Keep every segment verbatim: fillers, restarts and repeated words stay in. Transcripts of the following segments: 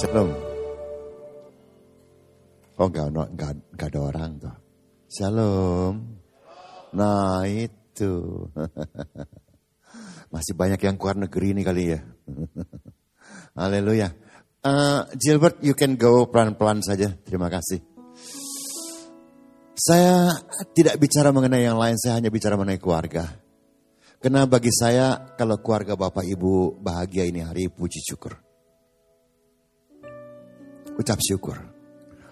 Shalom. Oh enggak, enggak, enggak ada orang tuh. Shalom. Nah itu. Masih banyak yang keluar negeri ini kali ya. Haleluya. Uh, Gilbert, you can go pelan-pelan saja. Terima kasih. Saya tidak bicara mengenai yang lain, saya hanya bicara mengenai keluarga. Karena bagi saya, kalau keluarga Bapak Ibu bahagia ini hari, puji syukur. Ucap syukur.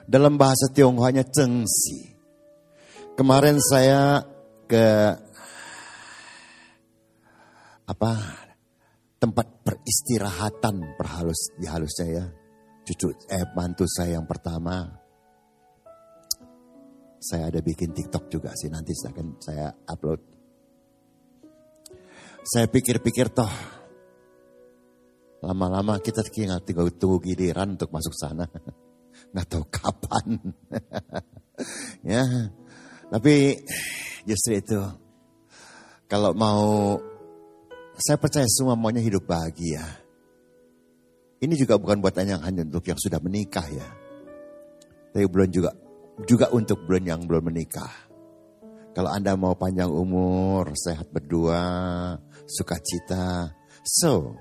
Dalam bahasa Tionghoanya, cengsi. Kemarin saya ke apa tempat peristirahatan perhalus dihalusnya ya. Cucu eh bantu saya yang pertama. Saya ada bikin TikTok juga sih, nanti saya akan saya upload. Saya pikir-pikir toh, lama-lama kita tinggal tunggu giliran untuk masuk sana, nggak tahu kapan. Ya, tapi justru itu, kalau mau, saya percaya semua maunya hidup bahagia. Ini juga bukan buat hanya hanya untuk yang sudah menikah ya, tapi belum juga. Juga untuk belum yang belum menikah. Kalau Anda mau panjang umur, sehat berdua, sukacita. So,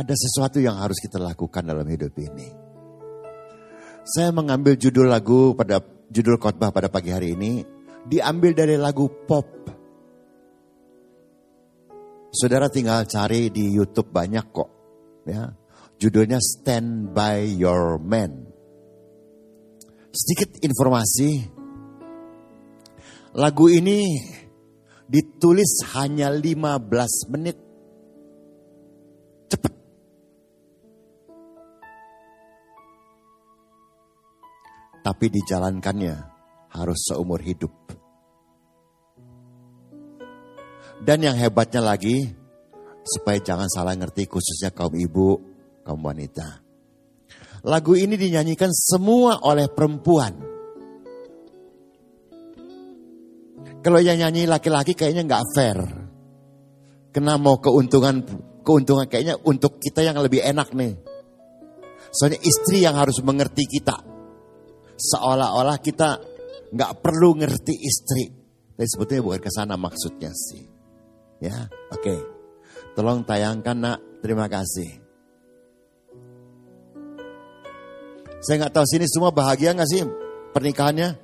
ada sesuatu yang harus kita lakukan dalam hidup ini. Saya mengambil judul lagu pada judul khotbah pada pagi hari ini. Diambil dari lagu pop. Saudara tinggal cari di YouTube banyak kok. Ya, judulnya Stand By Your Man. Sedikit informasi, lagu ini ditulis hanya lima belas menit. Cepat. Tapi dijalankannya harus seumur hidup. Dan yang hebatnya lagi, supaya jangan salah ngerti khususnya kaum ibu, kaum wanita. Lagu ini dinyanyikan semua oleh perempuan. Kalau yang nyanyi laki-laki kayaknya gak fair. Karena mau keuntungan, keuntungan kayaknya untuk kita yang lebih enak nih. Soalnya istri yang harus mengerti kita. Seolah-olah kita gak perlu ngerti istri. Tapi sebetulnya bukan kesana maksudnya sih. Ya, oke. Okay. Tolong tayangkan nak, terima kasih. Saya gak tahu sini semua bahagia gak sih pernikahannya?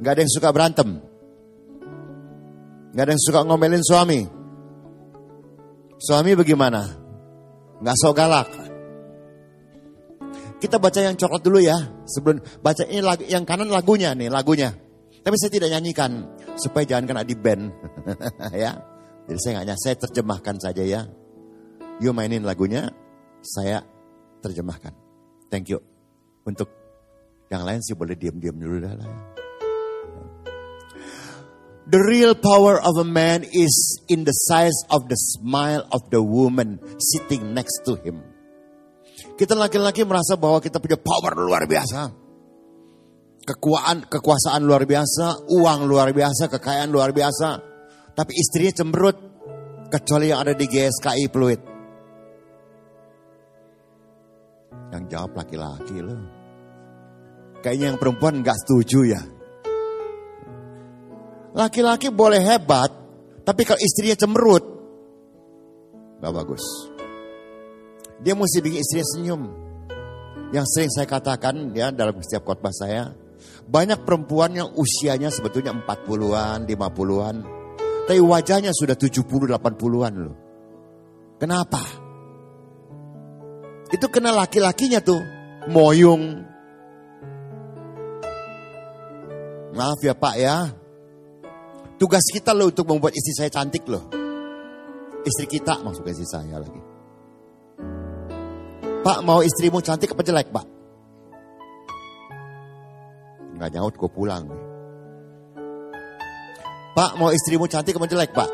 Gak ada yang suka berantem. Gak ada yang suka ngomelin suami. Suami bagaimana? Gak sok galak. Kita baca yang coklat dulu ya. Sebelum baca ini lagu, yang kanan lagunya nih, lagunya. Tapi saya tidak nyanyikan. Supaya jangan kena di band. Ya. Jadi saya gak nyanyi, saya terjemahkan saja ya. You mainin lagunya, saya terjemahkan. Thank you. Untuk yang lain sih boleh diam-diam dulu dah lah. The real power of a man is in the size of the smile of the woman sitting next to him. Kita laki-laki merasa bahwa kita punya power luar biasa. Kekuasaan, kekuasaan luar biasa, uang luar biasa, kekayaan luar biasa. Tapi istrinya cemberut, kecuali yang ada di G S K I Pluit. Yang jawab laki-laki loh. Kayaknya yang perempuan gak setuju ya. Laki-laki boleh hebat. Tapi kalau istrinya cemberut. Gak bagus. Dia mesti bikin istrinya senyum. Yang sering saya katakan ya dalam setiap khotbah saya. Banyak perempuan yang usianya sebetulnya empat puluhan, lima puluhan. Tapi wajahnya sudah tujuh puluh, delapan puluhan loh. Kenapa? Itu kena laki-lakinya tuh, moyung. Maaf ya Pak ya. Tugas kita loh untuk membuat istri saya cantik loh. Istri kita, maksudnya istri saya lagi. Pak mau istrimu cantik apa jelek Pak? Nggak nyaut gue pulang. Pak mau istrimu cantik apa jelek Pak?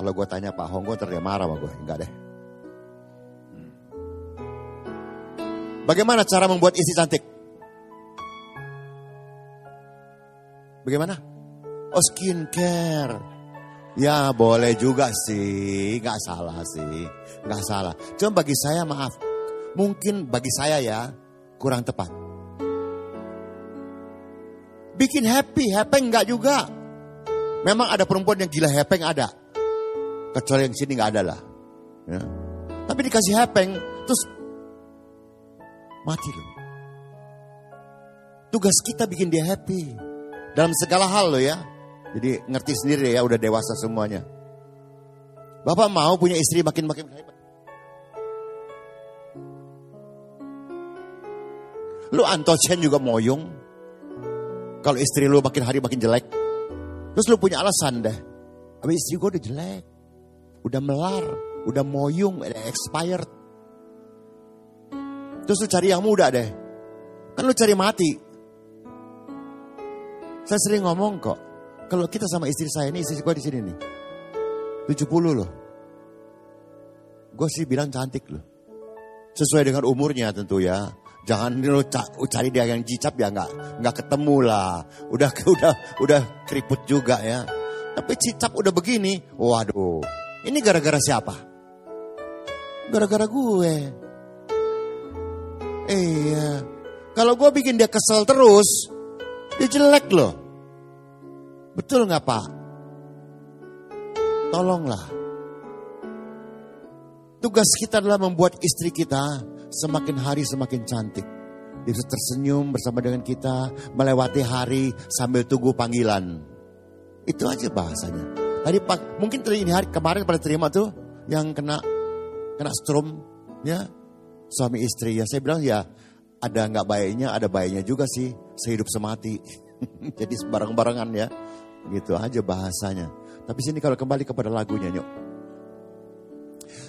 Kalau gue tanya Pak Honggo ntar dia marah sama gue. Enggak deh. Bagaimana cara membuat istri cantik? Bagaimana? Oh skincare. Ya boleh juga sih, gak salah sih, gak salah. Cuma bagi saya maaf, mungkin bagi saya ya kurang tepat. Bikin happy, hepeng gak juga. Memang ada perempuan yang gila hepeng ada. Kecuali yang sini gak ada lah. Ya. Tapi dikasih hepeng, terus mati loh. Tugas kita bikin dia happy. Dalam segala hal loh ya. Jadi ngerti sendiri ya, udah dewasa semuanya. Bapak mau punya istri makin-makin hebat. Lu Antochen juga moyong. Kalau istri lu makin hari makin jelek. Terus lu punya alasan deh. Abis istri gue udah jelek. Udah melar. Udah moyong. Udah expired. Terus lu cari yang muda deh. Kan lu cari mati. Saya sering ngomong kok. Kalau kita sama istri saya ini, istri gue di sini nih. tujuh puluh loh. Gue sih bilang cantik loh. Sesuai dengan umurnya tentu ya. Jangan lu cari dia yang cicap ya, nggak nggak ketemu lah. Udah udah udah keriput juga ya. Tapi cicap udah begini, waduh. Ini gara-gara siapa? Gara-gara gue. Iya. Kalau gue bikin dia kesel terus, dia jelek loh. Betul gak Pak? Tolonglah. Tugas kita adalah membuat istri kita semakin hari semakin cantik. Dia bisa tersenyum bersama dengan kita, melewati hari sambil tunggu panggilan. Itu aja bahasanya. Tadi mungkin ini hari kemarin pada terima tuh yang kena kena strom ya, suami istri ya. Saya bilang ya ada gak baiknya, ada baiknya juga sih sehidup semati. Jadi sembarang-barangan ya. Gitu aja bahasanya. Tapi sini kalau kembali kepada lagunya yuk.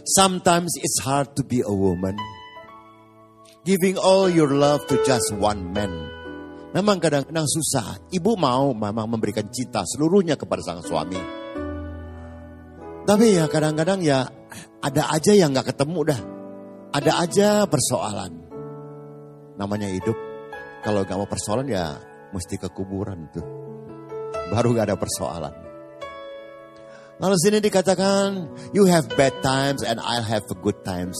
Sometimes it's hard to be a woman, giving all your love to just one man. Memang kadang-kadang susah. Ibu mau memang memberikan cinta seluruhnya kepada sang suami. Tapi ya kadang-kadang ya ada aja yang gak ketemu dah. Ada aja persoalan. Namanya hidup. Kalau gak mau persoalan ya mesti ke kuburan tuh. Baru gak ada persoalan. Lalu sini dikatakan, you have bad times and I'll have good times.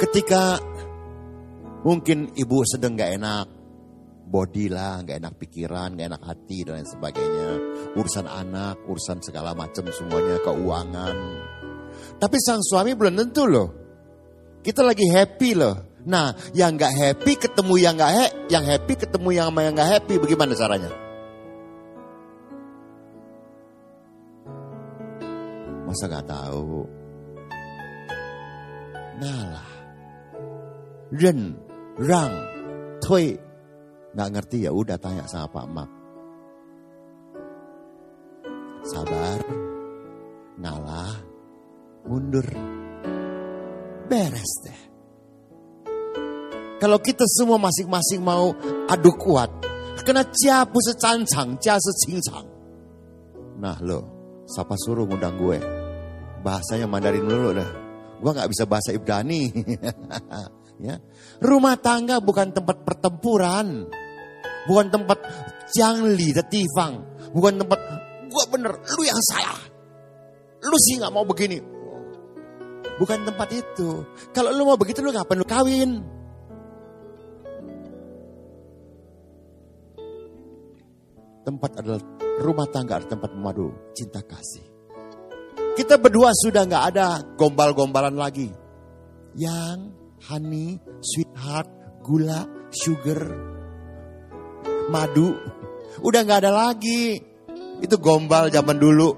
Ketika mungkin ibu sedang gak enak body lah, gak enak pikiran, gak enak hati dan lain sebagainya. Urusan anak, urusan segala macam semuanya, keuangan. Tapi sang suami belum tentu loh. Kita lagi happy loh. Nah, yang gak happy ketemu yang gak he, yang happy ketemu yang yang gak happy, bagaimana caranya? Masa gak tahu? Nalah, ren, rang, tui, gak ngerti ya udah tanya sama Pak Mak. Sabar, ngalah, mundur, beres deh. Kalau kita semua masing-masing mau adu kuat, kena cia bu secancang, cia secincang. Nah lo, siapa suruh ngundang gue? Bahasanya Mandarin dulu dah. Gue gak bisa bahasa Ibrani. Ya. Rumah tangga bukan tempat pertempuran. Bukan tempat jangli, tetifang. Bukan tempat, gue bener, lu yang salah. Lu sih gak mau begini. Bukan tempat itu. Kalau lu mau begitu lu ngapain lu kawin? Tempat adalah rumah tangga, tempat memadu cinta kasih. Kita berdua sudah gak ada gombal-gombalan lagi. Yang, honey, sweetheart, gula, sugar, madu. Udah gak ada lagi. Itu gombal zaman dulu.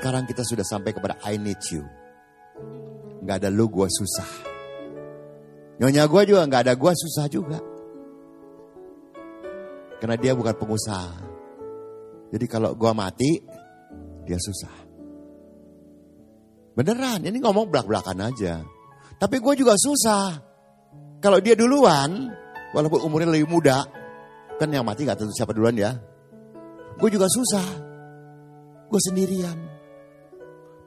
Sekarang kita sudah sampai kepada I need you. Gak ada lu gua susah. Nyonya gua juga gak ada gua susah juga. Karena dia bukan pengusaha. Jadi kalau gua mati, dia susah. Beneran, ini ngomong belak-belakan aja. Tapi gua juga susah. Kalau dia duluan, walaupun umurnya lebih muda, kan yang mati gak tentu siapa duluan ya. Gua juga susah. Gua sendirian.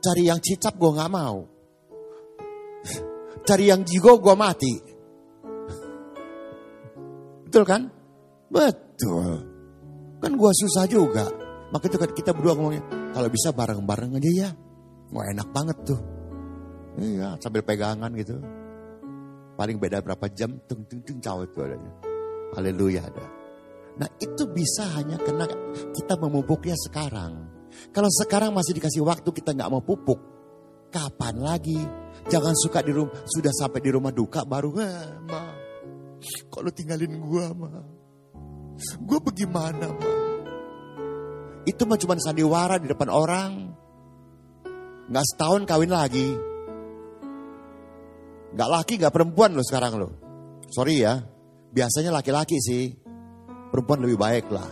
Cari yang cicap gua gak mau. Cari yang jigo gua mati. Betul kan? Betul. Betul. Kan gue susah juga. Maka itu kan kita berdua ngomongnya, kalau bisa bareng-bareng aja ya. Wah enak banget tuh. Iya, sambil pegangan gitu. Paling beda berapa jam, tung-tung-tung cawet tuh adanya. Haleluya ada. Nah itu bisa hanya karena kita memupuknya sekarang. Kalau sekarang masih dikasih waktu kita gak mau pupuk, kapan lagi? Jangan suka di rumah, sudah sampai di rumah duka baru, eh, ma, kok lu tinggalin gua, ma? Gua bagaimana, ma? Itu mah cuma sandiwara di depan orang. Gak setahun kawin lagi. Gak laki gak perempuan lo sekarang lo. Sorry ya, biasanya laki-laki sih. Perempuan lebih baik lah.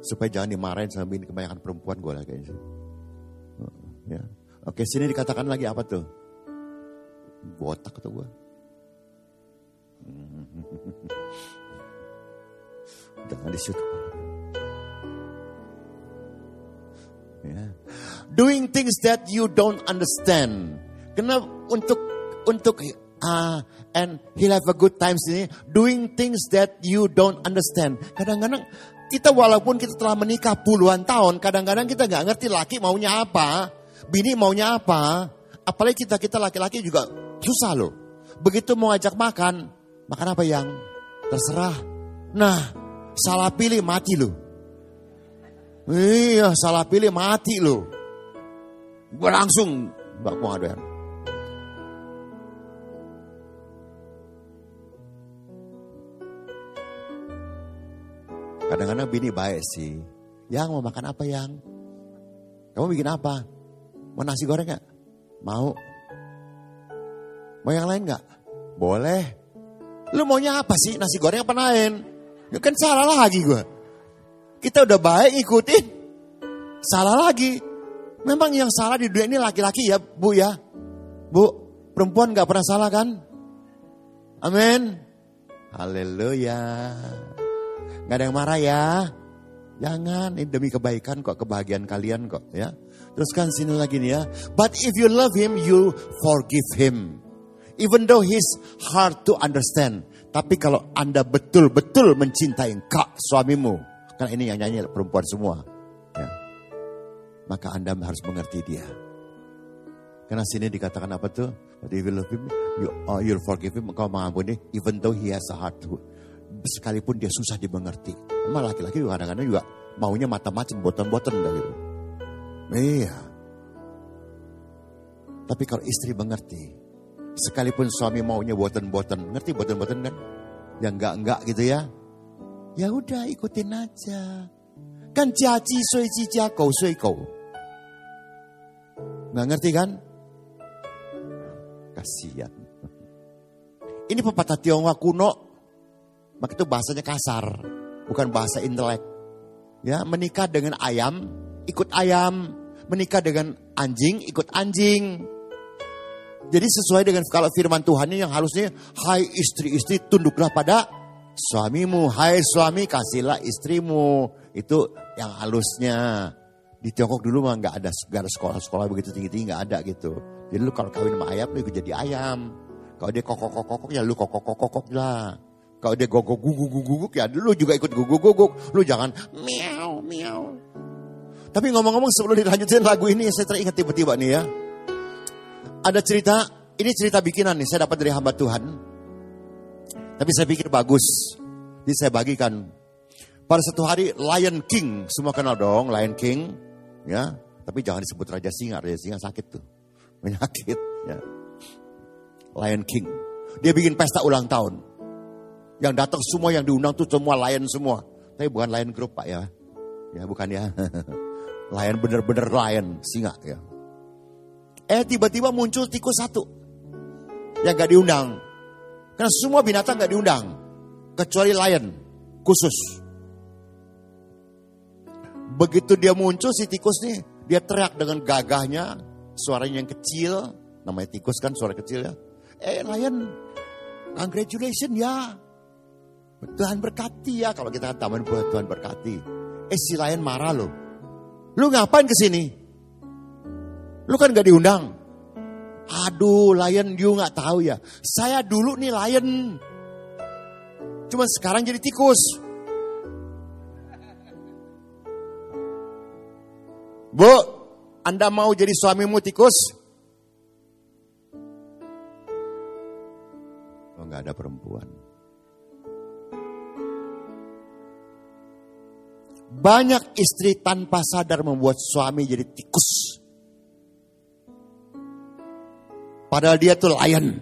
Supaya jangan dimarahin sama bini, kebanyakan perempuan gue lah kayaknya. Ya. Oke, sini dikatakan lagi apa tuh? Botak tuh gue. Jangan disyut. Ya. Doing things that you don't understand. Kenapa untuk untuk uh, and he'll have a good time sini. Doing things that you don't understand. Kadang-kadang kita walaupun kita telah menikah puluhan tahun, kadang-kadang kita gak ngerti laki maunya apa, bini maunya apa. Apalagi kita-kita laki-laki juga susah loh. Begitu mau ajak makan, makan apa yang terserah. Nah, salah pilih mati loh. Iya, salah pilih mati loh. Gue langsung, mbak mau ada yang. Kadang-kadang bini baik sih. Yang mau makan apa yang? Kamu bikin apa? Mau nasi goreng gak? Mau. Mau yang lain gak? Boleh. Lu maunya apa sih? Nasi goreng apa lain? Ya kan salah lagi gue. Kita udah baik ikutin. Salah lagi. Memang yang salah di dunia ini laki-laki ya bu ya. Bu, perempuan gak pernah salah kan? Amin. Haleluya. Gak ada yang marah ya. Jangan, ini demi kebaikan kok, kebahagiaan kalian kok ya. Teruskan sini lagi nih ya. But if you love him, you forgive him. Even though he's hard to understand. Tapi kalau Anda betul-betul mencintai kak suamimu. Karena ini yang nyanyi perempuan semua. Ya. Maka Anda harus mengerti dia. Karena sini dikatakan apa tuh? But if you love him, you, uh, you'll forgive him. Engkau mengampuni, even though he has a hard to. Sekalipun dia susah dimengerti. Emang laki-laki kadang-kadang juga maunya macam-macam, boten-boten dah gitu. Iya. Tapi kalau istri mengerti, sekalipun suami maunya boten-boten, ngerti boten-boten kan? Yang enggak-enggak gitu ya. Ya udah ikutin aja. Kan caci sui ci jago sui kau. Nggak ngerti kan? Kasihan. Ini pepatah Tionghoa kuno. Maka itu bahasanya kasar, bukan bahasa intelek. Ya, menikah dengan ayam, ikut ayam. Menikah dengan anjing, ikut anjing. Jadi sesuai dengan kalau firman Tuhan yang harusnya, hai istri-istri tunduklah pada suamimu. Hai suami kasihlah istrimu. Itu yang halusnya. Di Tiongkok dulu mah gak ada, gak ada sekolah-sekolah begitu tinggi-tinggi, gak ada gitu. Jadi lu kalau kawin sama ayam, lu ikut jadi ayam. Kalau dia kokok-kokok, ya lu kokok-kokok lah. Kalau dia gogok guguk guguk ya lu juga ikut guguk guguk. Lu jangan miau miau. Tapi ngomong-ngomong sebelum dilanjutin lagu ini saya teringat tiba-tiba nih ya. Ada cerita, ini cerita bikinan nih saya dapat dari hamba Tuhan. Tapi saya pikir bagus. Jadi saya bagikan. Pada satu hari Lion King, semua kenal dong Lion King ya. Tapi jangan disebut raja singa, raja singa sakit tuh. Menyakit ya. Lion King. Dia bikin pesta ulang tahun. Yang datang semua yang diundang tuh semua Lion semua. Tapi bukan Lion Group Pak ya. Ya bukan ya. Lion bener-bener Lion. Singa ya. Eh tiba-tiba muncul tikus satu. Yang gak diundang. Karena semua binatang gak diundang. Kecuali Lion. Khusus. Begitu dia muncul si tikus nih. Dia teriak dengan gagahnya. Suaranya yang kecil. Namanya tikus kan suara kecil ya. Eh Lion. Congratulations ya. Tuhan berkati ya, kalau kita kan taman buat Tuhan berkati. Eh si Lion marah lo. Lu ngapain kesini? Lu kan gak diundang. Aduh Lion you gak tahu ya. Saya dulu nih Lion. Cuman sekarang jadi tikus. Bu, Anda mau jadi suamimu tikus? Oh, nggak ada perempuan. Banyak istri tanpa sadar membuat suami jadi tikus. Padahal dia tuh lion.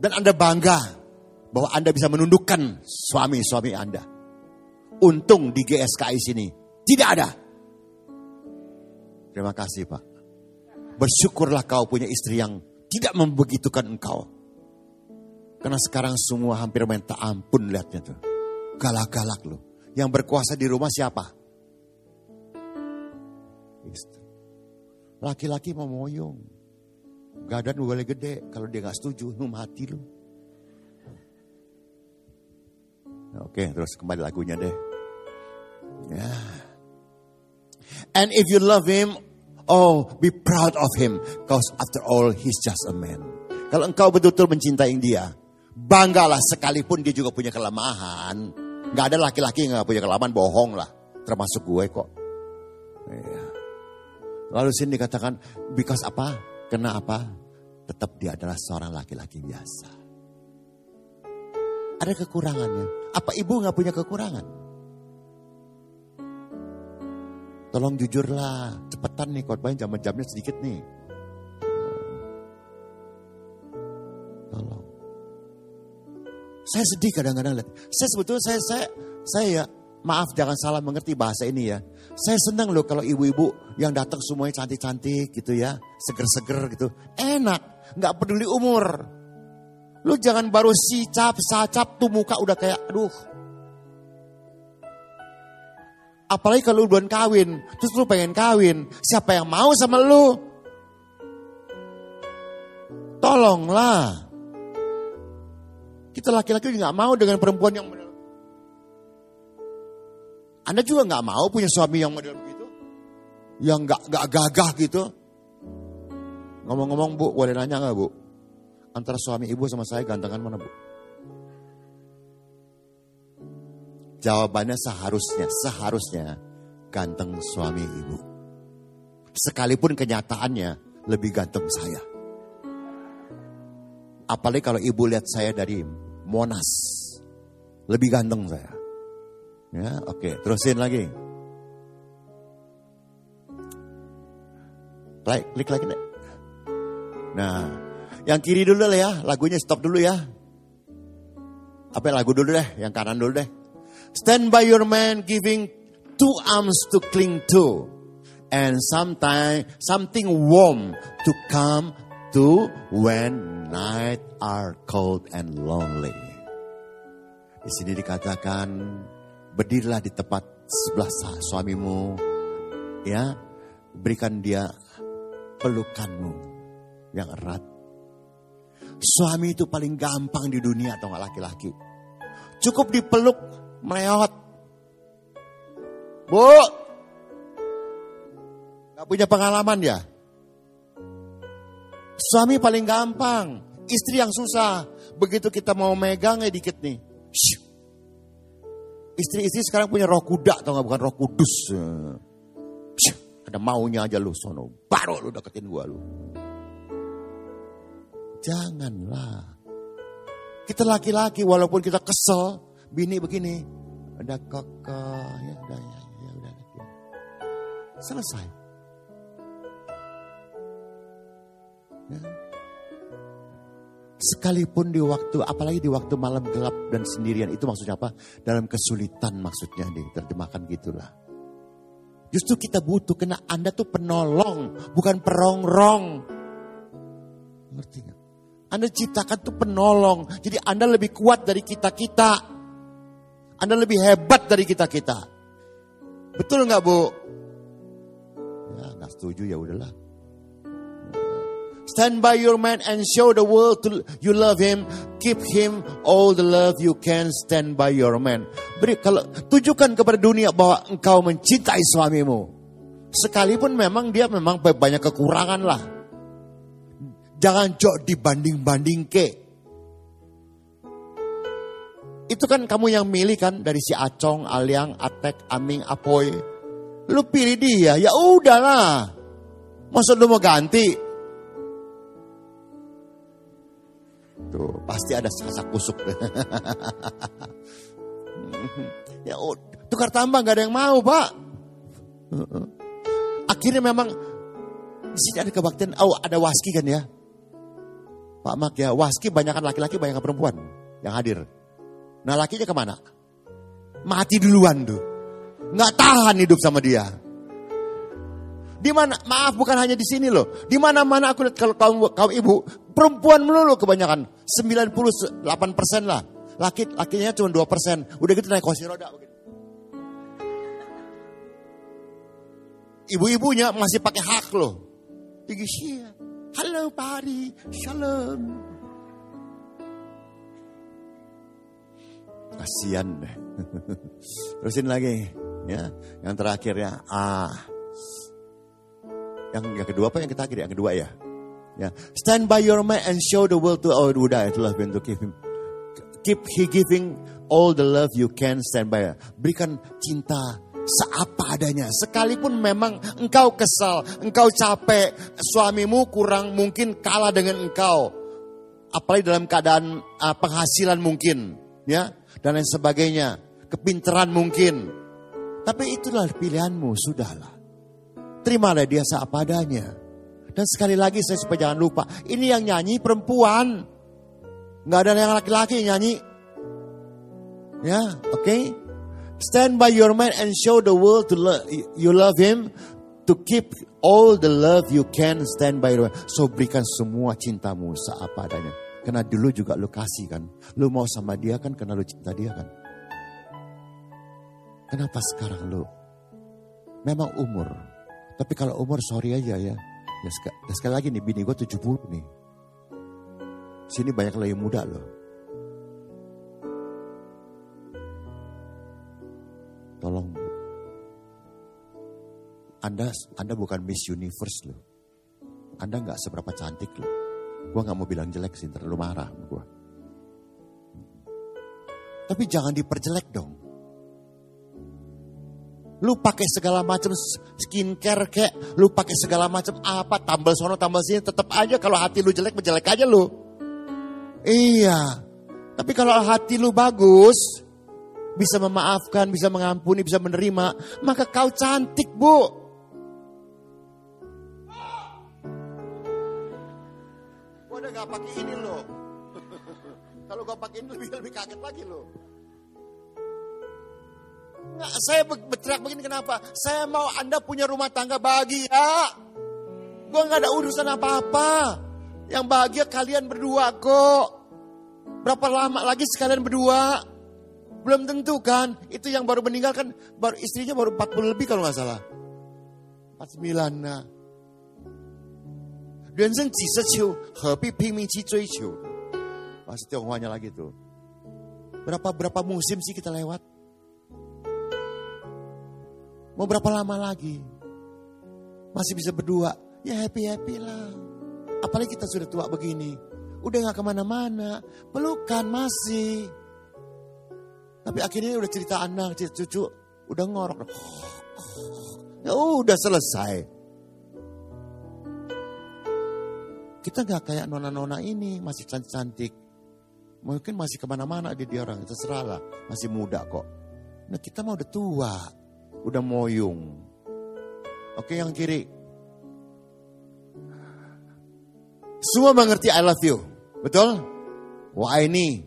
Dan Anda bangga bahwa Anda bisa menundukkan suami-suami Anda. Untung di G S K I sini tidak ada. Terima kasih, Pak. Bersyukurlah kau punya istri yang tidak membegitukan engkau. Karena sekarang semua hampir minta ampun lihatnya tuh. Galak-galak loh. Yang berkuasa di rumah siapa? Istri. Laki-laki mau moyong. Gadan boleh gede, kalau dia gak setuju, lu mati lu. Oke, terus kembali lagunya deh. Yeah. And if you love him, oh, be proud of him, cause after all, he's just a man. Kalau engkau betul-betul mencintai dia, banggalah sekalipun dia juga punya kelemahan. Gak ada laki-laki yang gak punya kelemahan, bohong lah. Termasuk gue kok. Yeah. Lalu sini dikatakan, because apa? Karena apa? Tetap dia adalah seorang laki-laki biasa. Ada kekurangannya. Apa ibu gak punya kekurangan? Tolong jujurlah. Cepetan nih khotbahnya, jam-jamnya sedikit nih. Tolong. Saya sedih kadang-kadang. Saya sebetulnya saya, saya, saya ya, maaf jangan salah mengerti bahasa ini ya. Saya senang loh kalau ibu-ibu yang datang semuanya cantik-cantik gitu ya. Seger-seger gitu. Enak. Gak peduli umur. Lu jangan baru sicap, sacap tuh muka udah kayak aduh. Apalagi kalau lu belum kawin. Terus lu pengen kawin. Siapa yang mau sama lu? Tolonglah. Kita laki-laki juga gak mau dengan perempuan yang... Anda juga gak mau punya suami yang model begitu? Yang gak, gak gagah gitu? Ngomong-ngomong Bu, boleh nanya gak Bu? Antara suami ibu sama saya gantengan mana Bu? Jawabannya seharusnya, seharusnya ganteng suami ibu. Sekalipun kenyataannya lebih ganteng saya. Apalagi kalau ibu lihat saya dari Monas. Lebih ganteng saya. Ya, oke, okay. Terusin lagi. Klik, klik lagi deh. Nah, yang kiri dulu lah ya, lagunya stop dulu ya. Apa lagu dulu deh, yang kanan dulu deh. Stand by your man, giving two arms to cling to, and sometimes something warm to come to when night are cold and lonely. Di sini dikatakan. Berdirilah di tempat sebelah suamimu, ya, berikan dia pelukanmu yang erat. Suami itu paling gampang di dunia atau nggak laki-laki. Cukup dipeluk meleot. Bu, nggak punya pengalaman ya? Suami paling gampang, istri yang susah. Begitu kita mau megangnya dikit nih. Shh. Istri-istri sekarang punya roh kuda atau nggak, bukan roh kudus. Psh, ada maunya aja lu sono, baru lu deketin gua lu. Janganlah. Kita laki-laki walaupun kita kesel, bini begini, ada kakak, ya udah ya, ya udah ya. Selesai. Ya. Sekalipun di waktu, apalagi di waktu malam gelap dan sendirian, itu maksudnya apa? Dalam kesulitan maksudnya, diterjemahkan gitulah. Justru kita butuh, karena Anda tuh penolong, bukan perongrong. Ngerti gak? Anda ciptakan tuh penolong, jadi Anda lebih kuat dari kita-kita. Anda lebih hebat dari kita-kita. Betul gak Bu? Ya gak setuju ya udahlah. Stand by your man and show the world to, you love him. Keep him all the love you can. Stand by your man. Beri, kalau tunjukkan kepada dunia bahwa engkau mencintai suamimu. Sekalipun memang dia memang banyak kekurangan lah. Jangan jok dibanding-banding ke. Itu kan kamu yang milih kan dari si Acong, Aliang, Atek, Aming, Apoy. Lu pilih dia, ya udahlah. Maksud lu mau ganti? Tuh, pasti ada sasak kusuk. Ya tukar tambah gak ada yang mau, Pak. Akhirnya memang di sini ada kebaktian, oh ada waski kan ya. Pak Mak ya, waski banyakkan laki-laki, banyakkan perempuan yang hadir. Nah lakinya kemana? Mati duluan tuh. Nggak tahan hidup sama dia. Di mana? Maaf, bukan hanya di sini loh. Di mana-mana aku lihat kalau kaum, kaum ibu, perempuan melulu kebanyakan. sembilan puluh delapan persen lah. Laki, lakinya cuma dua persen. Udah gitu naik kursi roda. Ibu-ibunya masih pakai hak loh. Tinggi sia. Halo pari, shalom. Kasian deh. Terusin lagi. Ya, yang terakhir ya. Ah. Yang, yang kedua apa yang kita akhir? Yang kedua ya. Ya, stand by your man and show the world to our Buddha and love and to keep him. Keep he giving all the love you can, stand by. Berikan cinta seapa adanya. Sekalipun memang engkau kesal, engkau capek, suamimu kurang mungkin kalah dengan engkau. Apalagi dalam keadaan uh, penghasilan mungkin, ya, dan lain sebagainya, kepinteran mungkin. Tapi itulah pilihanmu, sudahlah. Terimalah dia seapa adanya. Dan sekali lagi saya supaya jangan lupa, ini yang nyanyi perempuan. Nggak ada yang laki-laki yang nyanyi. Ya, oke. Okay? Stand by your man and show the world to lo- you love him. To keep all the love you can, stand by your man. So berikan semua cintamu seapa adanya. Karena dulu juga lu kasih kan. Lu mau sama dia kan karena lu cinta dia kan. Kenapa sekarang lu? Memang umur. Tapi kalau umur sorry aja ya. Ya, sek- ya sekali lagi nih, bini gue tujuh puluh nih. Sini banyak lebih muda loh. Tolong Bu. Anda, Anda bukan Miss Universe loh. Anda gak seberapa cantik loh. Gue gak mau bilang jelek sih, terlalu marah sama gue. Tapi jangan diperjelek dong. Lu pakai segala macam skincare kayak, lu pakai segala macam apa, tambal sono tambal sini, tetap aja kalau hati lu jelek, menjelek aja lu. Iya. Tapi kalau hati lu bagus, bisa memaafkan, bisa mengampuni, bisa menerima, maka kau cantik, Bu. Gua udah gak pakai ini lo. Kalau gua pakai ini lebih lebih kaget lagi lo. Nggak, saya berteriak begini kenapa? Saya mau Anda punya rumah tangga bahagia. Gue nggak ada urusan apa-apa. Yang bahagia kalian berdua kok. Berapa lama lagi sekalian berdua? Belum tentu kan? Itu yang baru meninggal kan, baru istrinya baru empat puluh lebih kalau nggak salah. empat puluh sembilan nah. 人生几十秋，何必拼命去追求? Bahasa Tionghoanya lagi tuh. Berapa berapa musim sih kita lewat? Mau berapa lama lagi? Masih bisa berdua? Ya happy-happy lah. Apalagi kita sudah tua begini. Udah gak kemana-mana. Pelukan masih. Tapi akhirnya udah cerita anak, cerita cucu. Udah ngorok. Ya udah selesai. Kita gak kayak nona-nona ini. Masih cantik-cantik. Mungkin masih kemana-mana dia orang. Terserah lah. Masih muda kok. Nah kita mah udah tua. Udah moyung. Oke yang kiri. Semua mengerti I love you. Betul? Wah ini.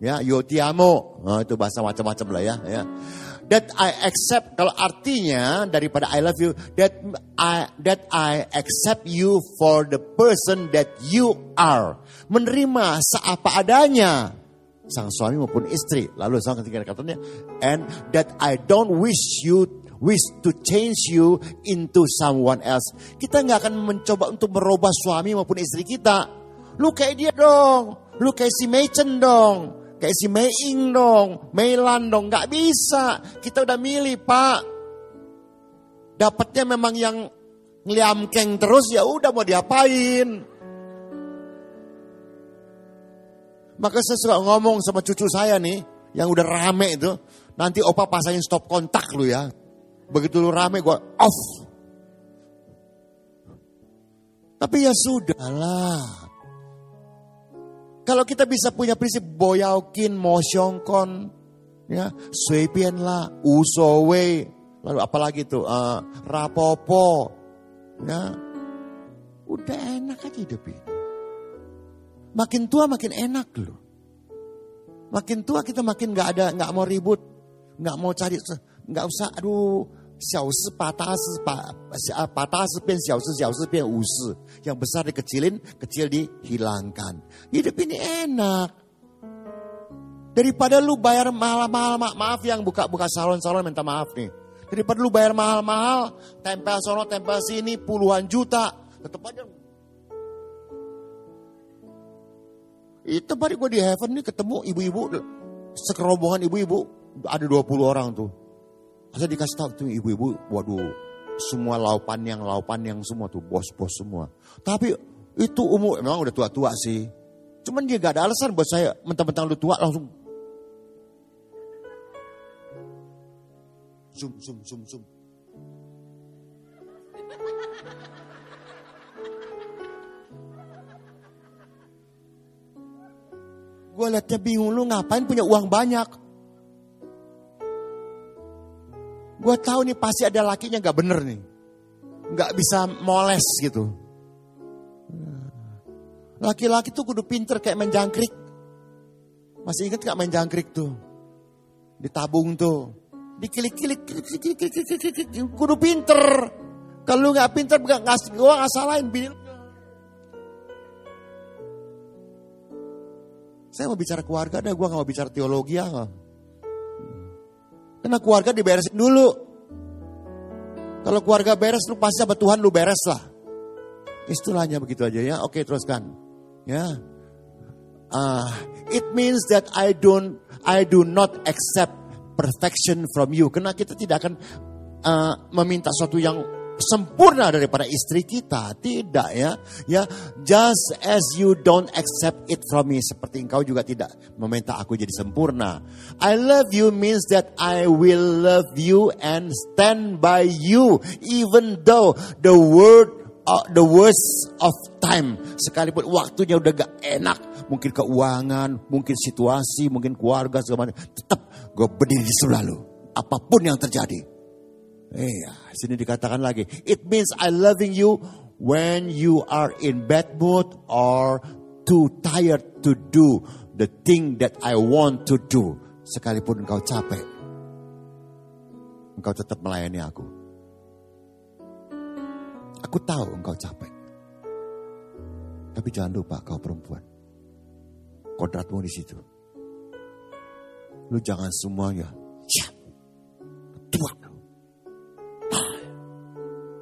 Ya, yo te amo. Nah, itu bahasa macam-macam lah ya, ya. That I accept. Kalau artinya daripada I love you. That I, that I accept you for the person that you are. Menerima seapa adanya. Sang suami maupun istri. Lalu sang ketiga katanya, and that I don't wish you wish to change you into someone else. Kita nggak akan mencoba untuk merubah suami maupun istri kita. Lu kayak dia dong, lu kayak si Mei Chen dong, kayak si Mei Ying dong, Mei Lan dong, nggak bisa. Kita udah milih Pak. Dapatnya memang yang ngeliamkeng terus ya udah mau diapain. Maka saya suka ngomong sama cucu saya nih, yang udah rame itu. Nanti opa pasangin stop kontak lu ya. Begitu lu rame gue off. Tapi ya sudahlah. Kalau kita bisa punya prinsip boyaokin, mosyongkon, ya, suepian lah, usowe, lalu apalagi tuh uh, rapopo, ya, udah enak aja hidup ini. Makin tua makin enak loh. Makin tua kita makin nggak ada, nggak mau ribut, nggak mau cari, nggak usah aduh, xiao si patah si patah si pian xiao si xiao si pian wu si, yang besar dikecilin, kecil dihilangkan. Hidup ini enak. Daripada lu bayar mahal-mahal, maaf yang buka-buka salon-salon minta maaf nih. Daripada lu bayar mahal-mahal, tempel sono tempel sini puluhan juta, tetap aja. Itu baru gue di heaven nih ketemu ibu-ibu, sekerombongan ibu-ibu, ada dua puluh orang tuh. Saya dikasih tahu tuh ibu-ibu, waduh, semua laupan yang laupan yang semua tuh bos-bos semua. Tapi itu umur memang udah tua-tua sih. Cuman dia gak ada alasan buat saya mentang-mentang lu tua langsung zoom zoom zoom zoom. Gue liatnya bingung, lu ngapain punya uang banyak? Gue tahu nih pasti ada lakinya gak bener nih. Gak bisa moles gitu. Laki-laki tuh kudu pinter kayak main jangkrik. Masih inget gak main jangkrik tuh? Ditabung tuh. Dikilik-kilik. Kudu pinter. Kalau gak pinter gue gak salahin. Saya mau bicara keluarga dah, gue gak mau bicara teologi ya. Karena keluarga diberesin dulu. Kalau keluarga beres, lu pasti sama Tuhan lu beres lah. Istilahnya begitu aja ya. Oke, teruskan. Ya, uh, it means that I don't, I do not accept perfection from you. Karena kita tidak akan uh, meminta sesuatu yang sempurna daripada istri kita, tidak ya. Ya, just as you don't accept it from me, seperti engkau juga tidak meminta aku jadi sempurna. I love you means that I will love you and stand by you, even though the word Uh, the worst of time, sekalipun waktunya udah gak enak, mungkin keuangan, mungkin situasi, mungkin keluarga segala macam, tetap gue berdiri di sebelah lu, apapun yang terjadi. Iya, eh, sini dikatakan lagi, it means I loving you when you are in bad mood or too tired to do the thing that I want to do. Sekalipun engkau capek, engkau tetap melayani aku. Aku tahu engkau capek. Tapi jangan lupa kau perempuan. Kodratmu di situ. Lu jangan semuanya. Ya. Tua.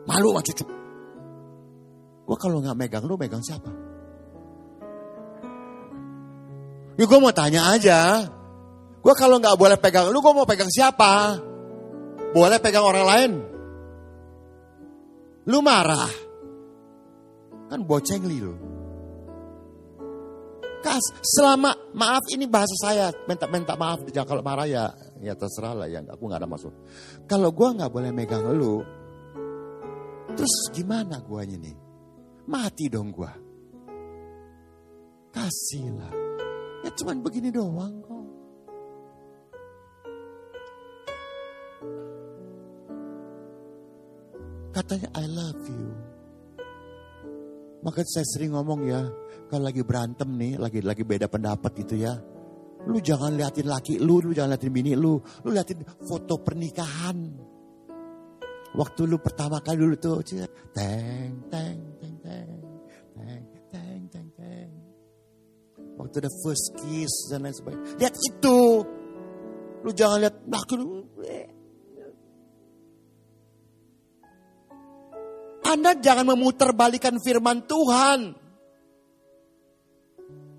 Malu sama cucu. Gua kalau gak megang lu, megang siapa? Ya gua mau tanya aja. Gua kalau gak boleh pegang lu, gua mau pegang siapa? Boleh pegang orang lain? Lu marah. Kan boceng li lu. Kas, selama, maaf ini bahasa saya. Minta, minta maaf, kalau marah ya, ya terserah lah ya. Aku gak ada maksud. Kalau gue gak boleh megang lu, terus gimana guanya nih? Mati dong gue. Kasih lah. Ya cuman begini doang kok. Katanya I love you. Maka saya sering ngomong ya, kalau lagi berantem nih, lagi lagi beda pendapat gitu ya. Lu jangan liatin laki lu, lu jangan liatin bini lu, lu liatin foto pernikahan. Waktu lu pertama kali dulu tuh, teng teng teng teng teng teng teng teng. Waktu the first kiss dan lain sebagainya. Lihat itu. Lu jangan lihat laki lu. Anda jangan memutarbalikan firman Tuhan.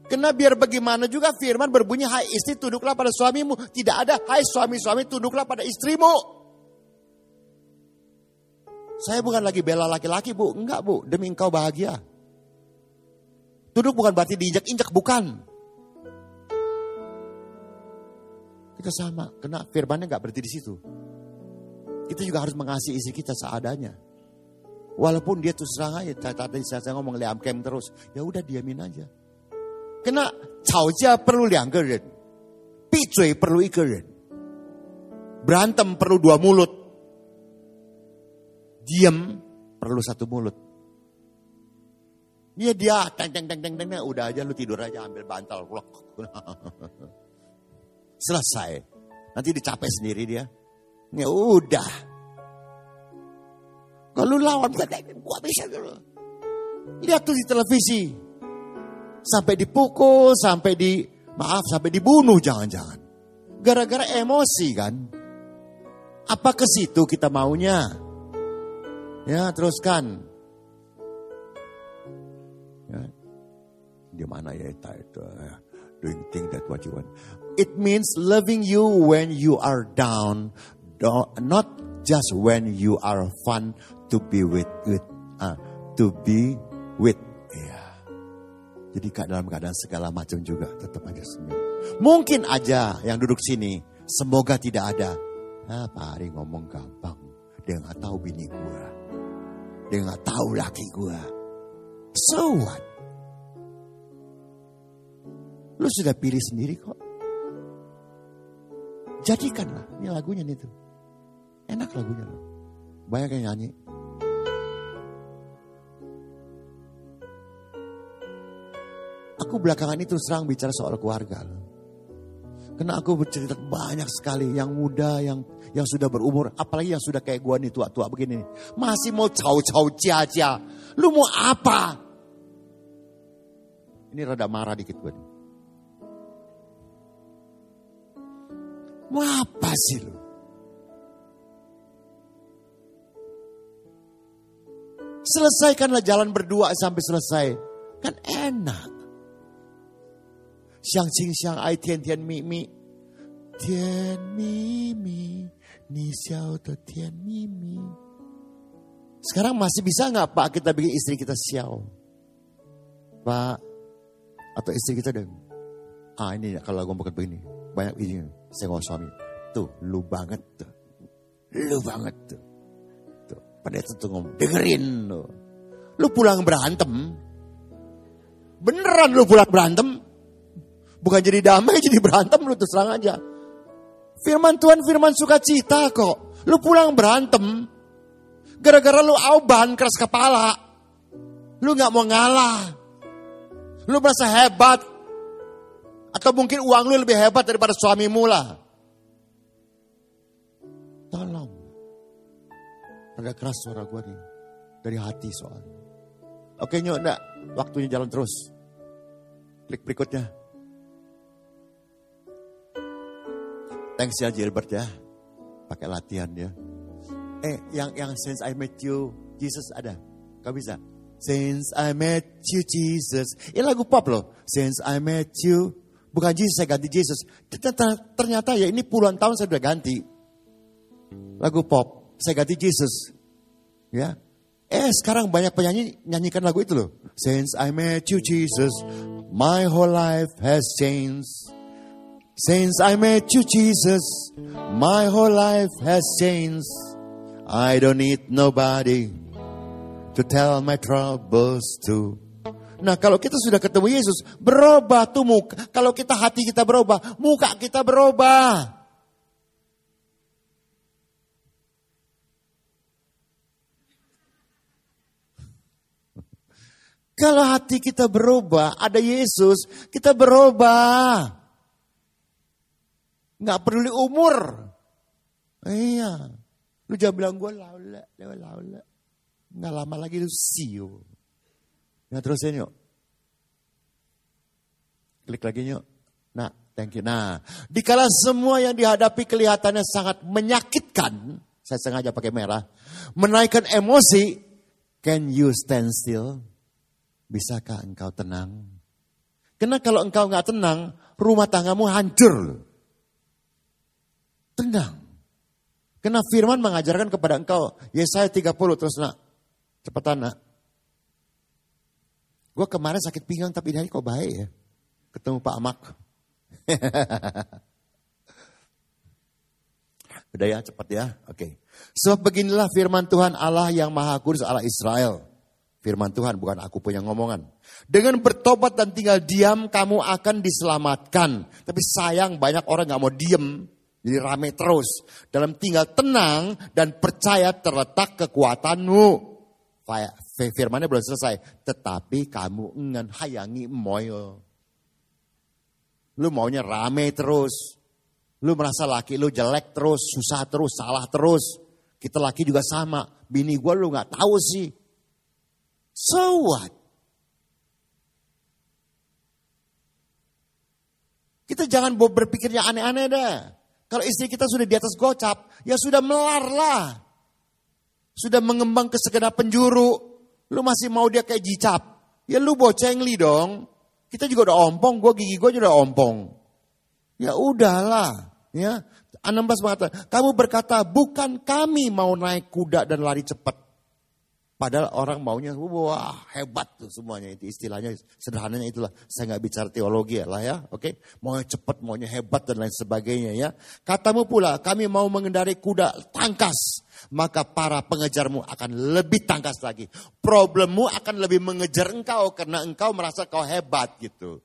Karena biar bagaimana juga firman berbunyi, hai istri tunduklah pada suamimu. Tidak ada, hai suami-suami tunduklah pada istrimu. Saya bukan lagi bela laki-laki bu. Enggak bu, demi engkau bahagia. Tunduk bukan berarti diinjak-injak, bukan. Kita sama, karena firmannya gak berhenti di situ. kita juga harus mengasihi istri kita seadanya. Walaupun dia terus terang aja, tadi saya ngomong liam kem terus, ya udah diamin aja. Karena cawja perlu liang keren, picui perlu ikeren, berantem perlu dua mulut, diam perlu satu mulut. Dia dia, teng teng teng teng teng, udah aja lu tidur aja ambil bantal, klok, selesai. Nanti dicapek sendiri dia. Ya udah. Kalau lawan bukan gua bisa dulu. Lihat tuh di televisi. Sampai dipukul, sampai di maaf, sampai dibunuh jangan-jangan. Gara-gara emosi kan. Apa ke situ kita maunya? Ya, teruskan. Ya. Di mana ya itu? Doing thing that what you want. It means loving you when you are down, not just when you are fun to be with, with uh, to be with. Yeah. Jadi dalam keadaan segala macam juga tetap aja senyum. Mungkin aja yang duduk sini, semoga tidak ada. Ah, Pak Ari ngomong gampang, dia nggak tahu bini gua, dia nggak tahu laki gua. So what? Lu sudah pilih sendiri kok. Jadikanlah, ini lagunya nih tuh. Enak lagunya loh. Banyak yang nyanyi. Aku belakangan ini terus terang bicara soal keluarga loh. Karena aku bercerita banyak sekali yang muda, yang yang sudah berumur, apalagi yang sudah kayak gua nih tua-tua begini. Masih mau cau-cau cia-cia. Lu mau apa? Ini rada marah dikit gue nih. Mau apa sih lu? Selesaikanlah jalan berdua sampai selesai. Kan enak. Xiang qing xiang ai tian tian mi mi. Tian mi mi. Ni xiao de tian mi mi. Sekarang masih bisa gak Pak kita bikin istri kita xiao? Pak. Atau istri kita deh. Ah ini kalau gue bukan begini. Banyak izin. Saya ngomong suami, tuh lu banget tuh, lu banget tuh, tuh pada itu tuh ngomong, dengerin lu, lu pulang berantem, beneran lu pulang berantem, bukan jadi damai jadi berantem lu terus terang aja, firman Tuhan firman sukacita kok, lu pulang berantem, gara-gara lu auban keras kepala, lu nggak mau ngalah, lu merasa hebat. Atau mungkin uang lu lebih hebat daripada suamimu lah. Tolong. Agak keras suara gue nih. Dari hati soalnya. Oke nyok enggak. Waktunya jalan terus. Klik berikutnya. Thanks ya Gilbert ya. Pakai latihan ya. Eh yang yang since I met you Jesus ada? Kau bisa? Since I met you Jesus. Ini lagu pop loh. Since I met you. Bukan Jesus, saya ganti Jesus. Ternyata ya ini puluhan tahun saya sudah ganti. Lagu pop, saya ganti Jesus. Ya. Eh sekarang banyak penyanyi nyanyikan lagu itu loh. Since I met you Jesus, my whole life has changed. Since I met you Jesus, my whole life has changed. I don't need nobody to tell my troubles to. Nah kalau kita sudah ketemu Yesus, berubah tuh muka. Kalau kita hati kita berubah, muka kita berubah. Kalau hati kita berubah, ada Yesus, kita berubah. Gak peduli umur. Iya. Lu jangan bilang gue laula, laula. Gak lama lagi lu siu. Nah terusin yuk. Klik lagi yuk. Nah, thank you. Nah, dikala semua yang dihadapi kelihatannya sangat menyakitkan. Saya sengaja pakai merah. Menaikkan emosi. Can you stand still? Bisakah engkau tenang? Karena kalau engkau gak tenang, rumah tanggamu hancur. Tenang. Karena firman mengajarkan kepada engkau. Yesaya tiga puluh terus nak. Cepetan nak. Gue kemarin sakit pinggang tapi ini hari kok baik ya. Ketemu Pak Amak. Udah ya, cepat ya. Oke. Sebab beginilah firman Tuhan Allah yang Maha Kudus Allah Israel. Firman Tuhan, bukan aku punya ngomongan. Dengan bertobat dan tinggal diam, kamu akan diselamatkan. Tapi sayang banyak orang gak mau diem, jadi rame terus. Dalam tinggal tenang dan percaya terletak kekuatanmu. Firmannya belum selesai. Tetapi kamu engan hayangi moyo. Lu maunya rame terus. Lu merasa laki lu jelek terus, susah terus, salah terus. Kita laki juga sama. Bini gue lu gak tahu sih. So what? Kita jangan berpikirnya aneh-aneh dah. Kalau istri kita sudah di atas gocap, ya sudah melar lah. Sudah mengembang ke segenap penjuru. Lu masih mau dia kayak jicap. Ya lu bocengli dong. Kita juga udah ompong, gua gigi gua juga udah ompong. Ya udahlah. Ya. enam belas mengatakan, kamu berkata, bukan kami mau naik kuda dan lari cepat. Padahal orang maunya, wah hebat tuh semuanya. Itu istilahnya, sederhananya itulah. Saya gak bicara teologi lah ya. Oke, maunya cepat, maunya hebat dan lain sebagainya ya. Katamu pula, kami mau mengendarai kuda tangkas. Maka para pengejarmu akan lebih tangkas lagi. Problemmu akan lebih mengejar engkau. Karena engkau merasa kau hebat gitu.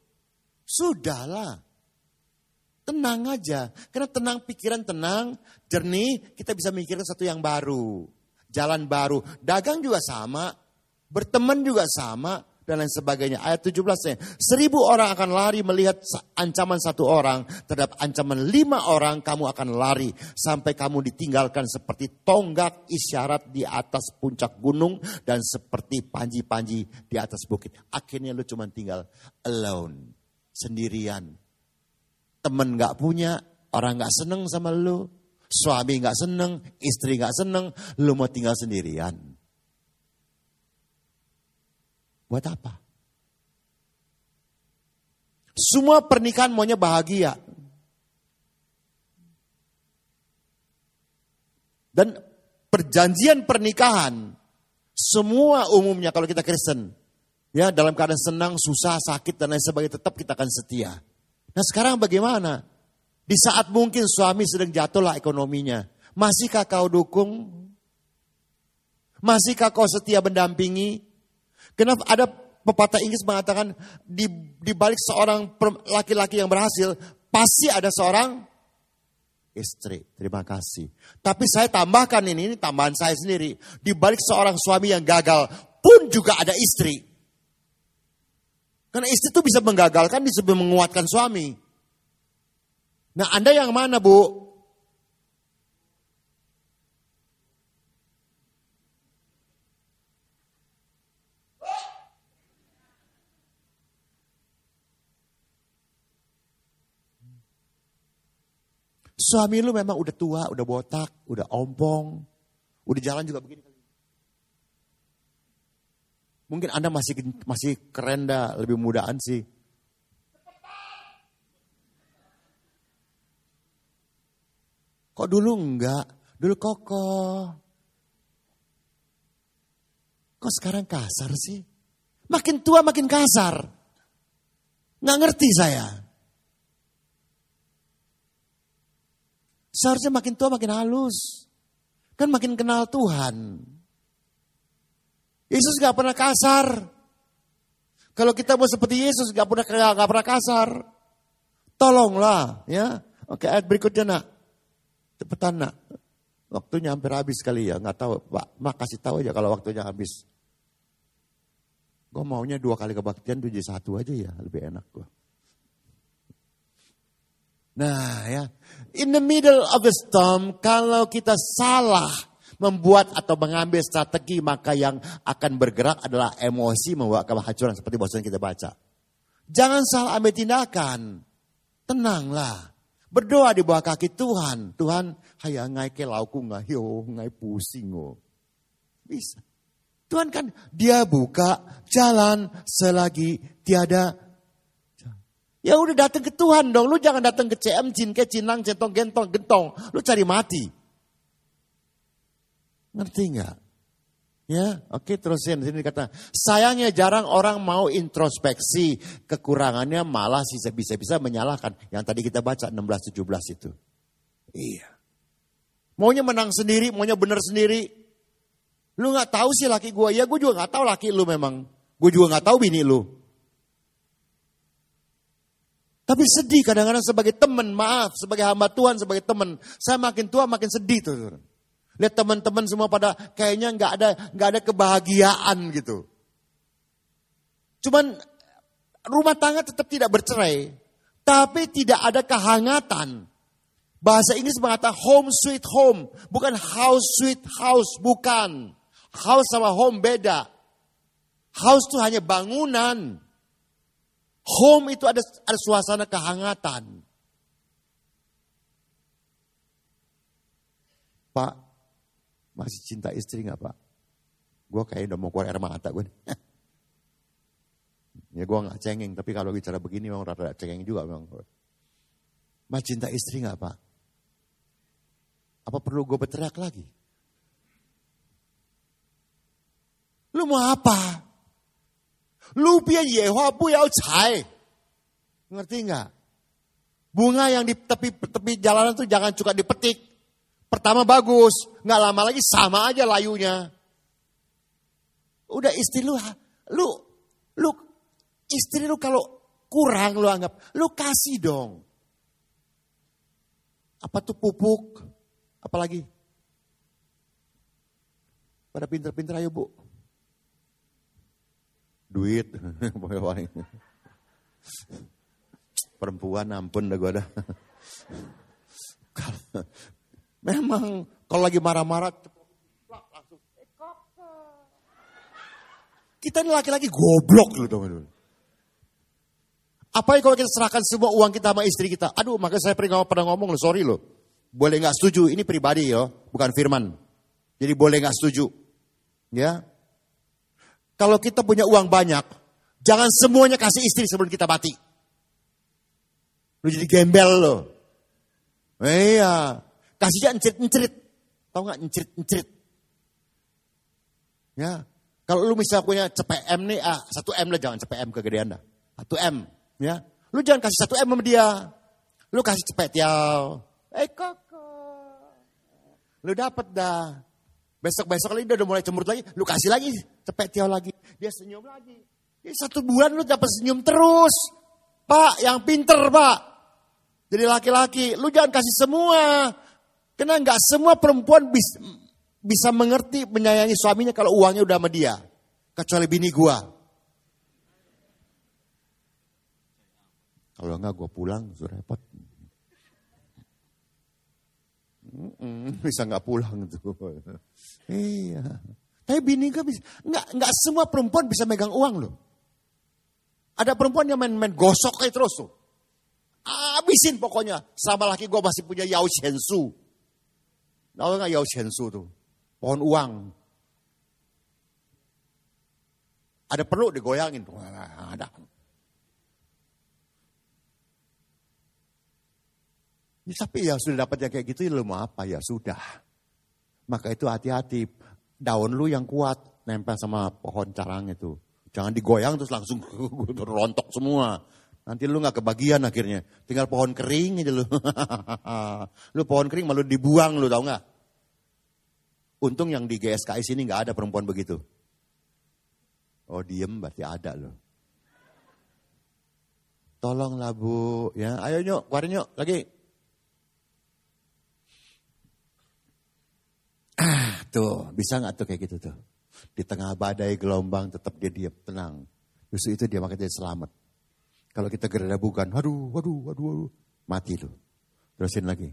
Sudahlah. Tenang aja. Karena tenang, pikiran tenang, jernih. Kita bisa mikirkan satu yang baru. Jalan baru, dagang juga sama, berteman juga sama, dan lain sebagainya. Ayat tujuh belasnya, seribu orang akan lari melihat ancaman satu orang, terhadap ancaman lima orang kamu akan lari, sampai kamu ditinggalkan seperti tonggak isyarat di atas puncak gunung, dan seperti panji-panji di atas bukit. Akhirnya lu cuma tinggal alone, sendirian. Temen gak punya, orang gak seneng sama lu. Suami gak seneng, istri gak seneng, lu mau tinggal sendirian. Buat apa? Semua pernikahan maunya bahagia. Dan perjanjian pernikahan, semua umumnya kalau kita Kristen, ya dalam keadaan senang, susah, sakit, dan lain sebagainya, tetap kita akan setia. Nah sekarang bagaimana? Di saat mungkin suami sedang jatuhlah ekonominya. Masihkah kau dukung? Masihkah kau setia mendampingi? Kenapa ada pepatah Inggris mengatakan di, di balik seorang laki-laki yang berhasil, pasti ada seorang istri. Terima kasih. Tapi saya tambahkan ini, ini tambahan saya sendiri. Di balik seorang suami yang gagal pun juga ada istri. Karena istri itu bisa menggagalkan, bisa menguatkan suami. Nah Anda yang mana Bu? Suami lu memang udah tua, udah botak, udah ompong, udah jalan juga begini. Mungkin Anda masih masih keren dah, lebih mudaan sih. Kok dulu enggak? Dulu kokoh. Kok sekarang kasar sih? Makin tua makin kasar. Nggak ngerti saya. Seharusnya makin tua makin halus. Kan makin kenal Tuhan. Yesus nggak pernah kasar. Kalau kita mau seperti Yesus nggak pernah nggak pernah kasar. Tolonglah, ya. Oke, ayat berikutnya nak. Cepetan nak, waktunya hampir habis kali ya, nggak tahu Pak, mak kasih tahu aja kalau waktunya habis. Gue maunya dua kali kebaktian tuh jadi satu aja ya, lebih enak gue. Nah ya, in the middle of the storm, kalau kita salah membuat atau mengambil strategi, maka yang akan bergerak adalah emosi membawa ke kehancuran seperti bosan kita baca. Jangan salah ambil tindakan, tenanglah. Berdoa di bawah kaki Tuhan. Tuhan, hayangai ke lauku ngahyo, ngai pusing. Bisa. Tuhan kan dia buka jalan selagi tiada. Ya udah datang ke Tuhan dong. Lu jangan datang ke C M, Jin, ke Cinang, Centong, Gentong, Gentong. Lu cari mati. Ngerti gak? Ya, oke terusin. Sini kata, sayangnya jarang orang mau introspeksi, kekurangannya malah sisa bisa-bisa menyalahkan. Yang tadi kita baca enam belas tujuh belas itu. Iya. Maunya menang sendiri, maunya benar sendiri. Lu gak tahu sih laki gue, ya gue juga gak tahu laki lu memang. Gue juga gak tahu bini lu. Tapi sedih kadang-kadang sebagai teman, maaf, sebagai hamba Tuhan, sebagai teman. Saya makin tua makin sedih tuh. Lihat teman-teman semua pada kayaknya gak ada, gak ada kebahagiaan gitu. Cuman rumah tangga tetap tidak bercerai, tapi tidak ada kehangatan. Bahasa Inggris mengatakan home sweet home, bukan house sweet house, bukan. House sama home beda. House itu hanya bangunan. Home itu ada, ada suasana kehangatan. Pak, masih cinta istri gak Pak? Gue kayaknya udah mau keluar air mata gue nih. Ya gue gak cengeng, tapi kalau bicara begini memang rada cengeng juga. Memang. Mas cinta istri gak Pak? Apa perlu gue berteriak lagi? Lu mau apa? Lu biar Yehua bu yao cai. Ngerti gak? Bunga yang di tepi, tepi jalanan tuh jangan suka dipetik. Pertama bagus, gak lama lagi sama aja layunya. Udah istri lu, lu, lu istri lu kalau kurang lu anggap, lu kasih dong. Apa tuh pupuk, apalagi? Pada pinter-pinter ayo bu. Duit, perempuan ampun dah gua dah. Memang kalau lagi marah-marah, langsung. Kita ini laki-laki goblok lu teman-teman. Apalagi kalau kita serahkan semua uang kita sama istri kita. Aduh, makanya saya pernah ngomong loh, sorry loh. Boleh gak setuju, ini pribadi ya, bukan firman. Jadi boleh gak setuju. Ya. Kalau kita punya uang banyak, jangan semuanya kasih istri sebelum kita mati. Lu jadi gembel loh. Eh, iya, kasihnya encrit-encrit. Tahu gak encrit-encrit? Ya. Kalau lu misalnya punya C P M nih, ah, satu M lah, jangan C P M kegedean dah. satu M. Ya, lu jangan kasih satu M sama dia, lu kasih cepet ya, eh koko, lu dapet dah, besok besok lagi dia udah mulai cemberut lagi, lu kasih lagi cepet ya lagi, dia senyum lagi, jadi satu bulan lu dapat senyum terus, pak yang pinter pak, jadi laki-laki, lu jangan kasih semua, karena nggak semua perempuan bis, bisa mengerti menyayangi suaminya kalau uangnya udah sama dia, kecuali bini gua. Kalau enggak gue pulang, sudah repot. Mm-mm, bisa enggak pulang tuh. Iya. Tapi bini gue bisa. Enggak, enggak semua perempuan bisa megang uang loh. Ada perempuan yang main-main gosok kayak terus tuh. Abisin pokoknya. Sama laki gue masih punya Yao Shensu. Tahu enggak Yao Shensu tuh? Pohon uang. Ada perlu digoyangin. Ada. Ya, tapi ya sudah dapat yang kayak gitu, ya lu mau apa? Ya sudah. Maka itu hati-hati. Daun lu yang kuat, nempel sama pohon carang itu. Jangan digoyang terus langsung rontok semua. Nanti lu gak kebagian akhirnya. Tinggal pohon kering aja lu. Lu pohon kering malu dibuang lu, tau gak? Untung yang di G S K I sini gak ada perempuan begitu. Oh diem berarti ada lu. Tolonglah bu. Ya, ayo nyok, keluarin nyok lagi. Ah tuh, bisa gak tuh kayak gitu tuh. Di tengah badai gelombang tetap dia diam, tenang. Justru itu dia makanya jadi selamat. Kalau kita gerdabukan, aduh, aduh, aduh, aduh. Mati lu. Terusin lagi.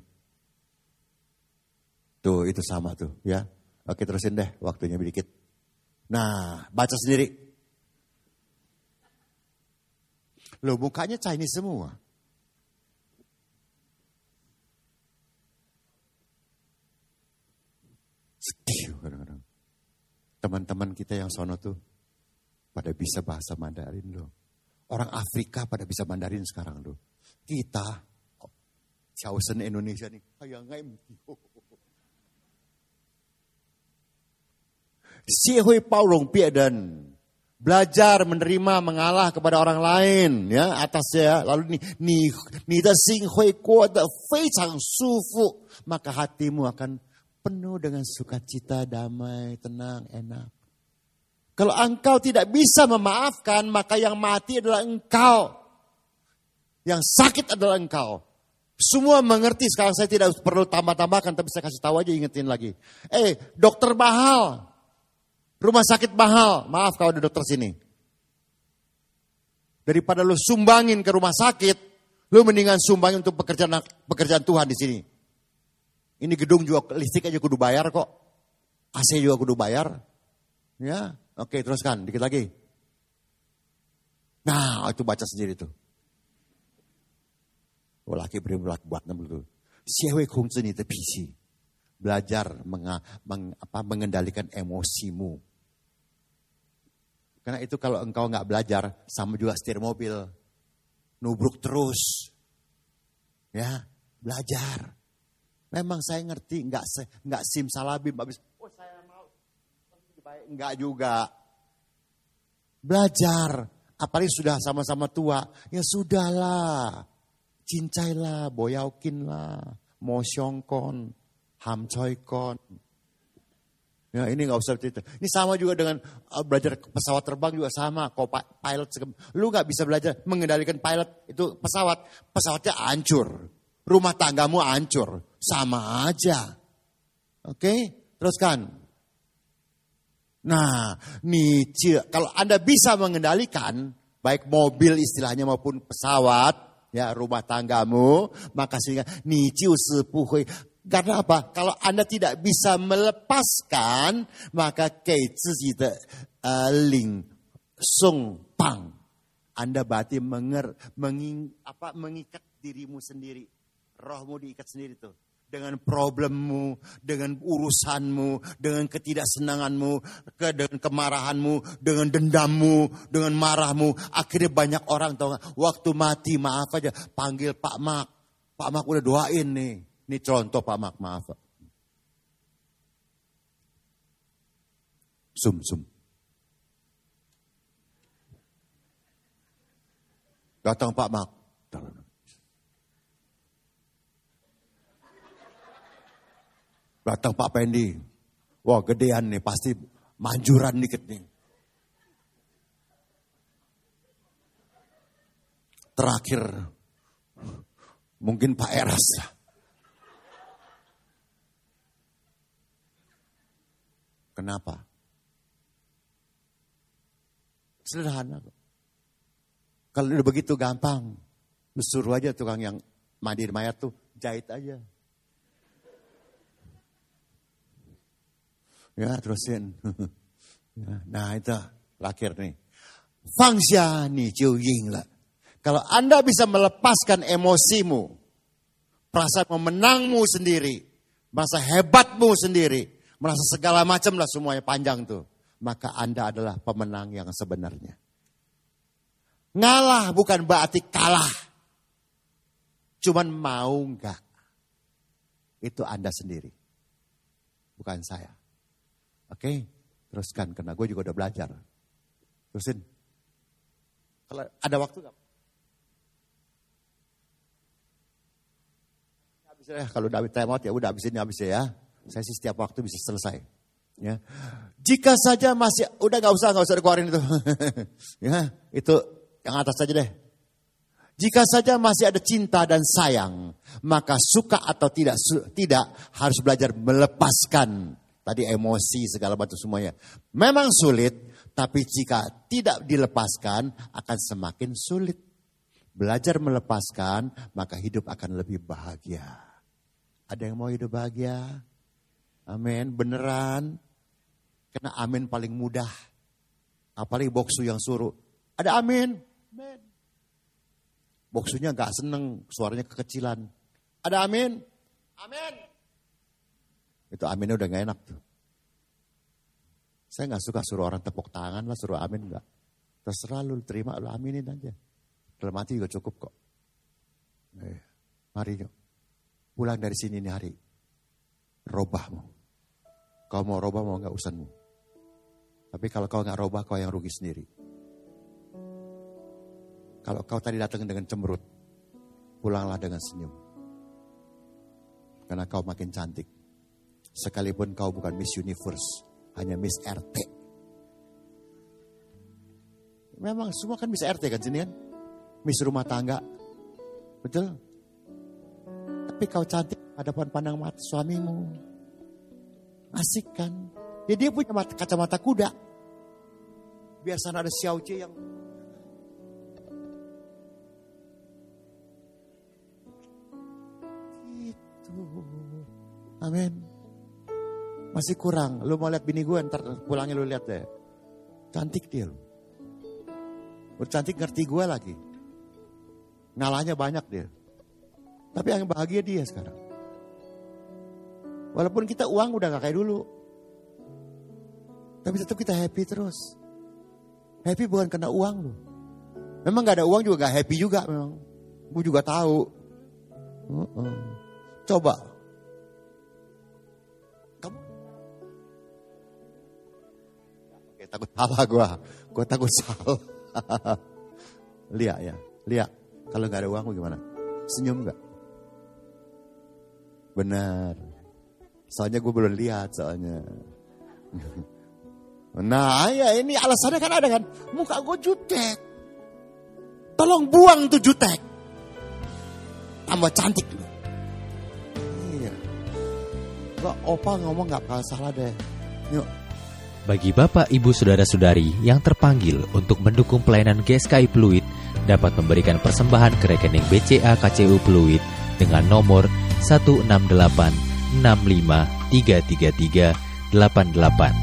Tuh, itu sama tuh ya. Oke terusin deh, waktunya sedikit. Nah, baca sendiri. Loh, mukanya Chinese semua. Sedih kadang-kadang. Teman-teman kita yang sono tuh pada bisa bahasa Mandarin loh. Orang Afrika pada bisa Mandarin sekarang loh. Kita, Causen Indonesia nih, belajar menerima mengalah kepada orang lain ya atasnya. Lalu ni ni da xing hui guo de fei chang su fu, maka hatimu akan penuh dengan sukacita, damai, tenang, enak. Kalau engkau tidak bisa memaafkan, maka yang mati adalah engkau. Yang sakit adalah engkau. Semua mengerti, sekarang saya tidak perlu tambah-tambahkan, tapi saya kasih tahu aja, ingetin lagi. Eh, dokter mahal. Rumah sakit mahal. Maaf kalau ada dokter sini. Daripada lu sumbangin ke rumah sakit, lu mendingan sumbangin untuk pekerjaan pekerjaan Tuhan di sini. Ini gedung juga listrik aja kudu bayar kok. A C juga kudu bayar. Ya, oke, teruskan dikit lagi. Nah, itu baca sendiri tuh. Laki beri buat enam dulu. Siwe kongsi ni terpisi. Belajar menga, meng, apa, mengendalikan emosimu. Karena itu kalau engkau nggak belajar, sama juga setir mobil, nubruk terus. Ya, belajar. Memang saya ngerti, nggak nggak simsalabim habis. Oh saya mau, nggak juga. Belajar. Apalagi sudah sama-sama tua, ya sudahlah. Cincailah, boyaukinlah, mosyongkon, hamcoykon. Ya ini nggak usah cerita. Ini sama juga dengan uh, belajar pesawat terbang juga sama. Kau pilot, lu nggak bisa belajar mengendalikan pilot itu pesawat, pesawatnya hancur, rumah tanggamu hancur, sama aja. Oke, teruskan. Nah, nih kalau Anda bisa mengendalikan baik mobil istilahnya maupun pesawat. Ya rumah tanggamu, maka sehingga niciu sepuhui. Karena apa? Kalau Anda tidak bisa melepaskan, maka kei ziji de ling sung pang. Anda berarti menger, menging, apa, mengikat dirimu sendiri. Rohmu diikat sendiri tuh. Dengan problemmu, dengan urusanmu, dengan ketidaksenanganmu, ke, dengan kemarahanmu, dengan dendammu, dengan marahmu. Akhirnya banyak orang tahu gak, waktu mati maaf aja, panggil Pak Mak. Pak Mak udah doain nih. Ini contoh Pak Mak, maaf. Sum, sum. Datang Pak Mak. Datang Pak Pendi, wah gedean nih, pasti manjuran dikit nih. Terakhir, mungkin Pak Eras lah. Kenapa? Sederhana kok. Kalau udah begitu gampang, lu suruh aja tukang yang mandi mayat tuh, jahit aja. Ya terusin. Nah itu akhir nih. Fangsia ni jiuying lah. Kalau Anda bisa melepaskan emosimu, perasaan memenangmu sendiri, merasa hebatmu sendiri, merasa segala macam lah semuanya panjang tuh, maka Anda adalah pemenang yang sebenarnya. Ngalah bukan berarti kalah, cuman mau enggak. Itu Anda sendiri, bukan saya. Oke, okay, teruskan, karena gue juga udah belajar. Terusin. Kalau ada waktu gak? Habisin ya, kalau udah time out ya udah habisin ya, habisin ya. Saya sih setiap waktu bisa selesai. Ya. Jika saja masih, udah gak usah, gak usah dikeluarin itu. Ya, itu yang atas aja deh. Jika saja masih ada cinta dan sayang, maka suka atau tidak, su- tidak harus belajar melepaskan. Tadi emosi segala macam semuanya. Memang sulit, tapi jika tidak dilepaskan akan semakin sulit. Belajar melepaskan, maka hidup akan lebih bahagia. Ada yang mau hidup bahagia? Amin, beneran. Karena amin paling mudah. Apalagi boksu yang suruh. Ada amin? Amin. Boksunya gak seneng, suaranya kekecilan. Ada amin? Amin. Itu aminnya udah gak enak tuh. Saya gak suka suruh orang tepuk tangan lah, suruh amin gak. Terserah lu terima, lu aminin aja. Dalam hati juga cukup kok. Eh, mari yuk. Pulang dari sini nih hari. Robahmu. Kau mau robah mau gak urusanmu. Tapi kalau kau gak robah, kau yang rugi sendiri. Kalau kau tadi datang dengan cemberut, pulanglah dengan senyum. Karena kau makin cantik. Sekalipun kau bukan Miss Universe, hanya Miss R T. Memang semua kan Miss R T kan sini kan? Miss rumah tangga. Betul? Tapi kau cantik hadapan pandang mata suamimu. Asik kan? Ya dia punya mata, kacamata kuda. Biasanya ada Xiaoji yang... gitu. Amin. Masih kurang. Lu mau lihat bini gue, ntar pulangnya lu lihat deh. Cantik dia lu. Bercantik ngerti gue lagi. Ngalahnya banyak dia. Tapi yang bahagia dia sekarang. Walaupun kita uang udah gak kayak dulu. Tapi tetap kita happy terus. Happy bukan karena uang lu. Memang gak ada uang juga gak happy juga memang. Gue juga tahu. Uh-uh. Coba. Takut salah gue, gue takut salah. Lia ya, Lia. Kalau gak ada uang gimana? Senyum gak? Benar. Soalnya gue belum lihat soalnya. Nah ya ini alasannya kan ada kan. Muka gue jutek. Tolong buang tuh jutek. Tambah cantik. Iya. Lo opa ngomong gak bakal salah deh. Yuk. Bagi Bapak, Ibu, Saudara-saudari yang terpanggil untuk mendukung pelayanan G S K I Pluit dapat memberikan persembahan ke rekening B C A K C U Pluit dengan nomor satu enam delapan enam lima tiga tiga tiga delapan delapan.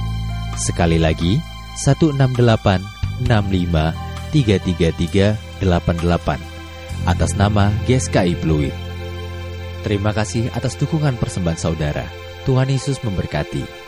Sekali lagi, satu enam delapan enam lima tiga tiga tiga delapan delapan atas nama G S K I Pluit. Terima kasih atas dukungan persembahan saudara. Tuhan Yesus memberkati.